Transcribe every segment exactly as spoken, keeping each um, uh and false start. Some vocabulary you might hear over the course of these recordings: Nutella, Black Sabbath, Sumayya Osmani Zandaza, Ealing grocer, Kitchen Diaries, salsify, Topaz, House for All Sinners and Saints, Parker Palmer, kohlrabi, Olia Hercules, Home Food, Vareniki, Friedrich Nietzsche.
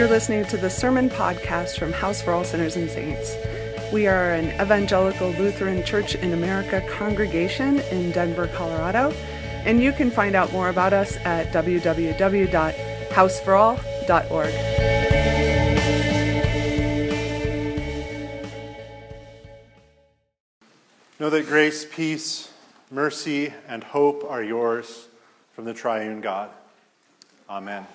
You're listening to the Sermon Podcast from House for All Sinners and Saints. We are an evangelical Lutheran Church in America congregation in Denver, Colorado, and you can find out more about us at w w w dot house for all dot org. Know that grace, peace, mercy, and hope are yours from the triune God. Amen.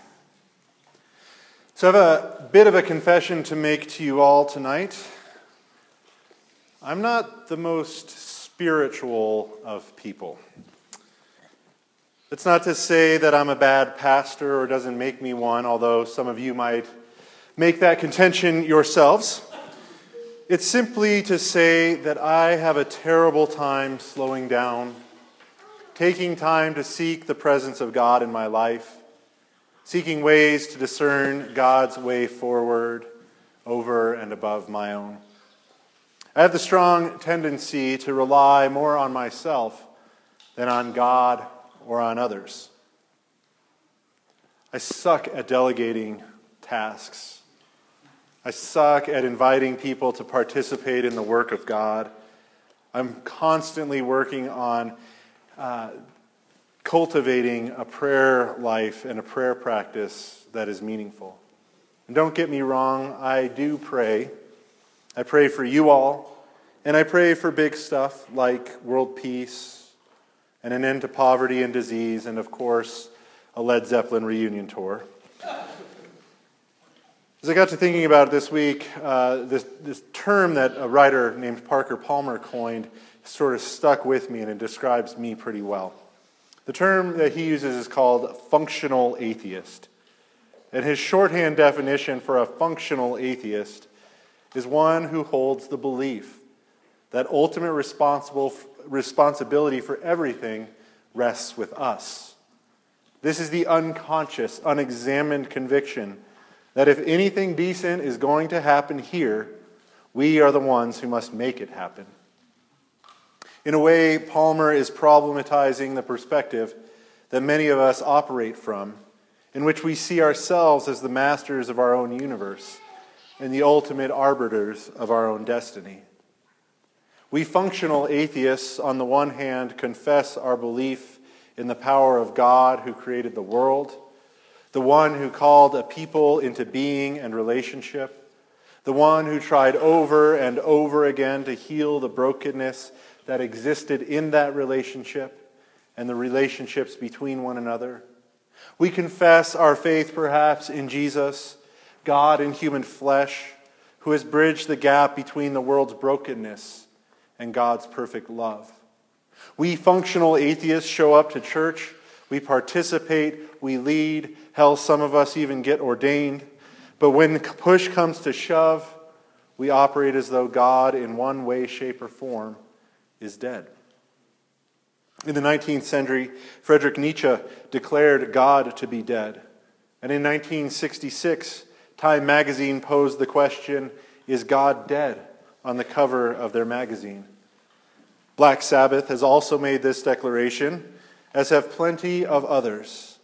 So I have a bit of a confession to make to you all tonight. I'm not the most spiritual of people. It's not to say that I'm a bad pastor or doesn't make me one, although some of you might make that contention yourselves. It's simply to say that I have a terrible time slowing down, taking time to seek the presence of God in my life, seeking ways to discern God's way forward over and above my own. I have the strong tendency to rely more on myself than on God or on others. I suck at delegating tasks. I suck at inviting people to participate in the work of God. I'm constantly working on uh, cultivating a prayer life and a prayer practice that is meaningful. And don't get me wrong, I do pray. I pray for you all, and I pray for big stuff like world peace and an end to poverty and disease, and of course, a Led Zeppelin reunion tour. As I got to thinking about it this week, uh, this, this term that a writer named Parker Palmer coined sort of stuck with me, and it describes me pretty well. The term that he uses is called functional atheist. And his shorthand definition for a functional atheist is one who holds the belief that ultimate responsible, responsibility for everything rests with us. This is the unconscious, unexamined conviction that if anything decent is going to happen here, we are the ones who must make it happen. In a way, Palmer is problematizing the perspective that many of us operate from, in which we see ourselves as the masters of our own universe and the ultimate arbiters of our own destiny. We functional atheists, on the one hand, confess our belief in the power of God who created the world, the one who called a people into being and relationship, the one who tried over and over again to heal the brokenness that existed in that relationship and the relationships between one another. We confess our faith, perhaps, in Jesus, God in human flesh, who has bridged the gap between the world's brokenness and God's perfect love. We functional atheists show up to church, we participate, we lead, hell, some of us even get ordained, but when push comes to shove, we operate as though God, in one way, shape, or form, is dead. In the nineteenth century, Friedrich Nietzsche declared God to be dead. And in nineteen sixty-six, Time magazine posed the question, "Is God dead?" on the cover of their magazine. Black Sabbath has also made this declaration, as have plenty of others.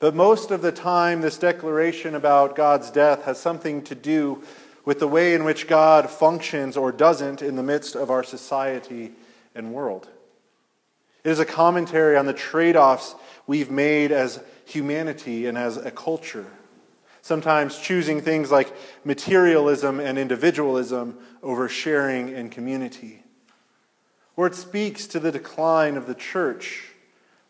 But most of the time, this declaration about God's death has something to do with the way in which God functions or doesn't in the midst of our society and world. It is a commentary on the trade-offs we've made as humanity and as a culture, sometimes choosing things like materialism and individualism over sharing and community. Or it speaks to the decline of the church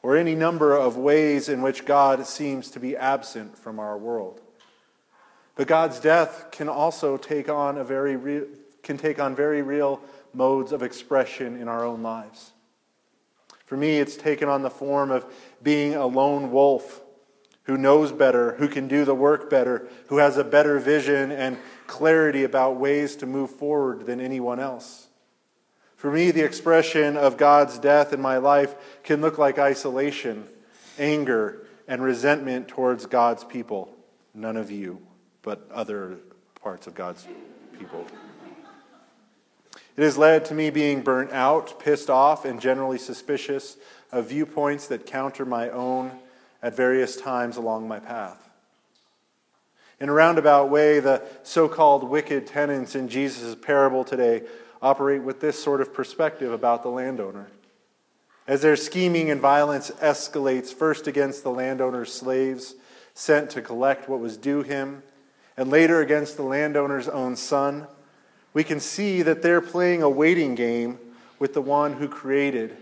or any number of ways in which God seems to be absent from our world. But God's death can also take on a very real, can take on very real modes of expression in our own lives. For me, it's taken on the form of being a lone wolf who knows better, who can do the work better, who has a better vision and clarity about ways to move forward than anyone else. For me, the expression of God's death in my life can look like isolation, anger, and resentment towards God's people. None of you, but other parts of God's people. It has led to me being burnt out, pissed off, and generally suspicious of viewpoints that counter my own at various times along my path. In a roundabout way, the so-called wicked tenants in Jesus' parable today operate with this sort of perspective about the landowner. As their scheming and violence escalates, first against the landowner's slaves sent to collect what was due him, and later against the landowner's own son, we can see that they're playing a waiting game with the one who created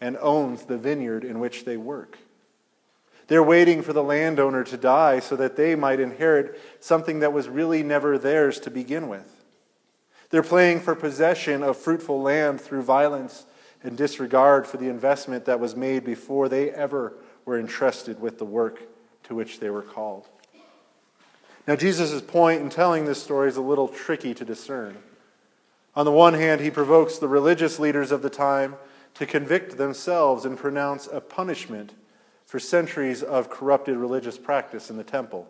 and owns the vineyard in which they work. They're waiting for the landowner to die so that they might inherit something that was really never theirs to begin with. They're playing for possession of fruitful land through violence and disregard for the investment that was made before they ever were entrusted with the work to which they were called. Now, Jesus' point in telling this story is a little tricky to discern. On the one hand, he provokes the religious leaders of the time to convict themselves and pronounce a punishment for centuries of corrupted religious practice in the temple.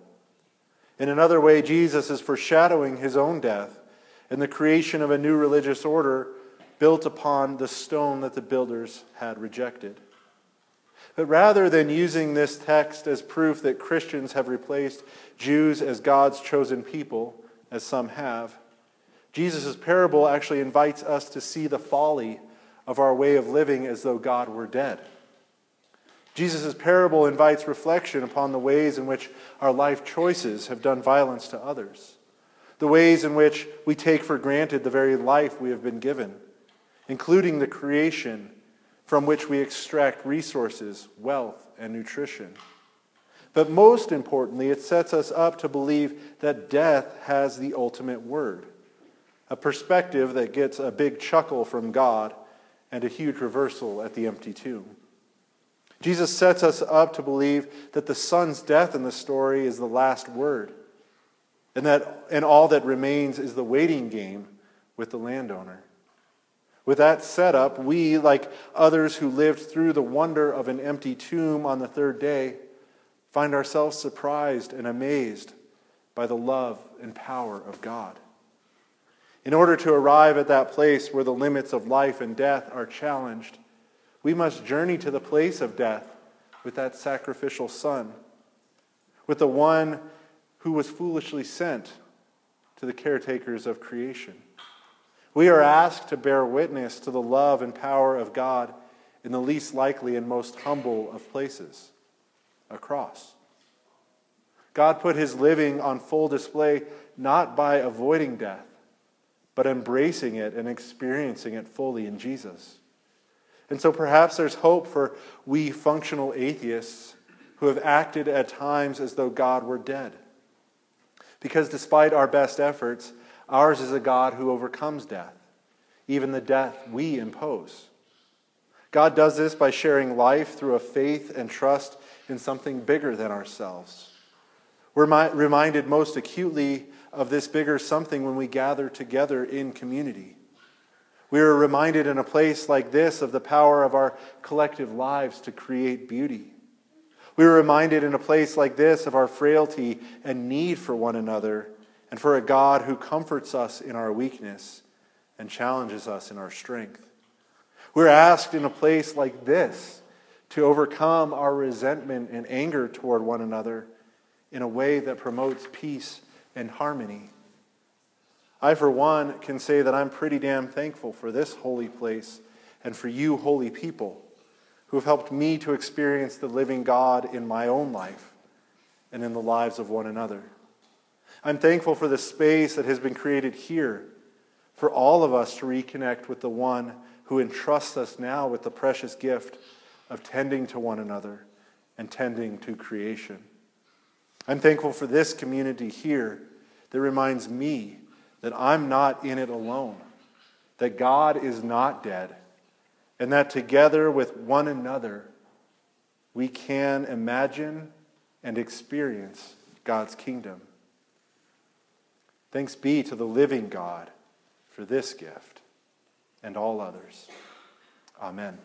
In another way, Jesus is foreshadowing his own death and the creation of a new religious order built upon the stone that the builders had rejected. But rather than using this text as proof that Christians have replaced Jews as God's chosen people, as some have, Jesus' parable actually invites us to see the folly of our way of living as though God were dead. Jesus' parable invites reflection upon the ways in which our life choices have done violence to others, the ways in which we take for granted the very life we have been given, including the creation from which we extract resources, wealth, and nutrition. But most importantly, it sets us up to believe that death has the ultimate word, a perspective that gets a big chuckle from God and a huge reversal at the empty tomb. Jesus sets us up to believe that the son's death in the story is the last word, and that and all that remains is the waiting game with the landowner. With that setup, we, like others who lived through the wonder of an empty tomb on the third day, find ourselves surprised and amazed by the love and power of God. In order to arrive at that place where the limits of life and death are challenged, we must journey to the place of death with that sacrificial son, with the one who was foolishly sent to the caretakers of creation. We are asked to bear witness to the love and power of God in the least likely and most humble of places, a cross. God put his living on full display not by avoiding death, but embracing it and experiencing it fully in Jesus. And so perhaps there's hope for we functional atheists who have acted at times as though God were dead. Because despite our best efforts, ours is a God who overcomes death, even the death we impose. God does this by sharing life through a faith and trust in something bigger than ourselves. We're mi- reminded most acutely of this bigger something when we gather together in community. We are reminded in a place like this of the power of our collective lives to create beauty. We are reminded in a place like this of our frailty and need for one another, and for a God who comforts us in our weakness and challenges us in our strength. We're asked in a place like this to overcome our resentment and anger toward one another in a way that promotes peace and harmony. I, for one, can say that I'm pretty damn thankful for this holy place and for you, holy people, who have helped me to experience the living God in my own life and in the lives of one another. I'm thankful for the space that has been created here for all of us to reconnect with the one who entrusts us now with the precious gift of tending to one another and tending to creation. I'm thankful for this community here that reminds me that I'm not in it alone, that God is not dead, and that together with one another we can imagine and experience God's kingdom. Thanks be to the living God for this gift and all others. Amen.